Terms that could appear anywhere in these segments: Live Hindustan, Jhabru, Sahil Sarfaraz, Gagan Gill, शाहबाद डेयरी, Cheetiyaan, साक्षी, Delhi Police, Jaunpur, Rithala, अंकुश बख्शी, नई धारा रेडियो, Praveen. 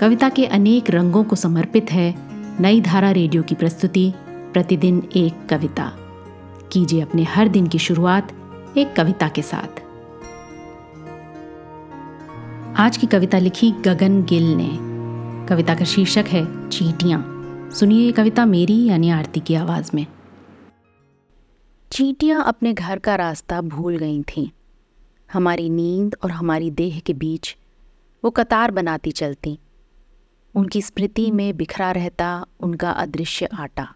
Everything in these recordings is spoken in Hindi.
कविता के अनेक रंगों को समर्पित है नई धारा रेडियो की प्रस्तुति प्रतिदिन एक कविता। कीजिए अपने हर दिन की शुरुआत एक कविता के साथ। आज की कविता लिखी गगन गिल ने। कविता का शीर्षक है चींटियां। सुनिए ये कविता मेरी यानी आरती की आवाज में। चींटियां अपने घर का रास्ता भूल गई थीं। हमारी नींद और हमारी देह के बीच वो कतार बनाती चलती। उनकी स्मृति में बिखरा रहता उनका अदृश्य आटा,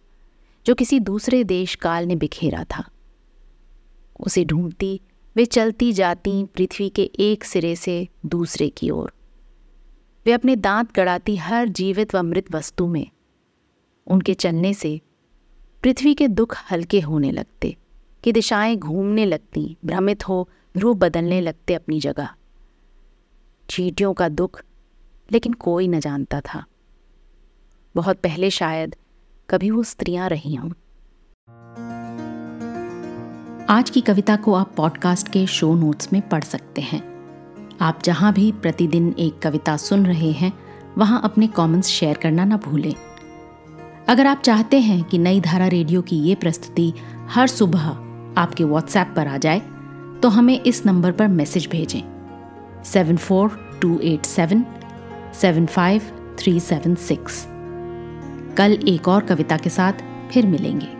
जो किसी दूसरे देश काल ने बिखेरा था। उसे ढूंढती वे चलती जाती पृथ्वी के एक सिरे से दूसरे की ओर। वे अपने दांत गड़ाती हर जीवित व मृत वस्तु में। उनके चलने से पृथ्वी के दुख हल्के होने लगते, कि दिशाएं घूमने लगती, भ्रमित हो ध्रुव बदलने लगते अपनी जगह। चींटियों का दुख लेकिन कोई न जानता था। बहुत पहले शायद कभी वो स्त्रियां रही हों। आज की कविता को आप पॉडकास्ट के शो नोट्स में पढ़ सकते हैं। आप जहां भी प्रतिदिन एक कविता सुन रहे हैं, वहां अपने कमेंट्स शेयर करना ना भूलें। अगर आप चाहते हैं कि नई धारा रेडियो की ये प्रस्तुति हर सुबह आपके व्हाट्सएप पर आ जाए, तो हमें इस नंबर पर मैसेज भेजें 7428775376। कल एक और कविता के साथ फिर मिलेंगे।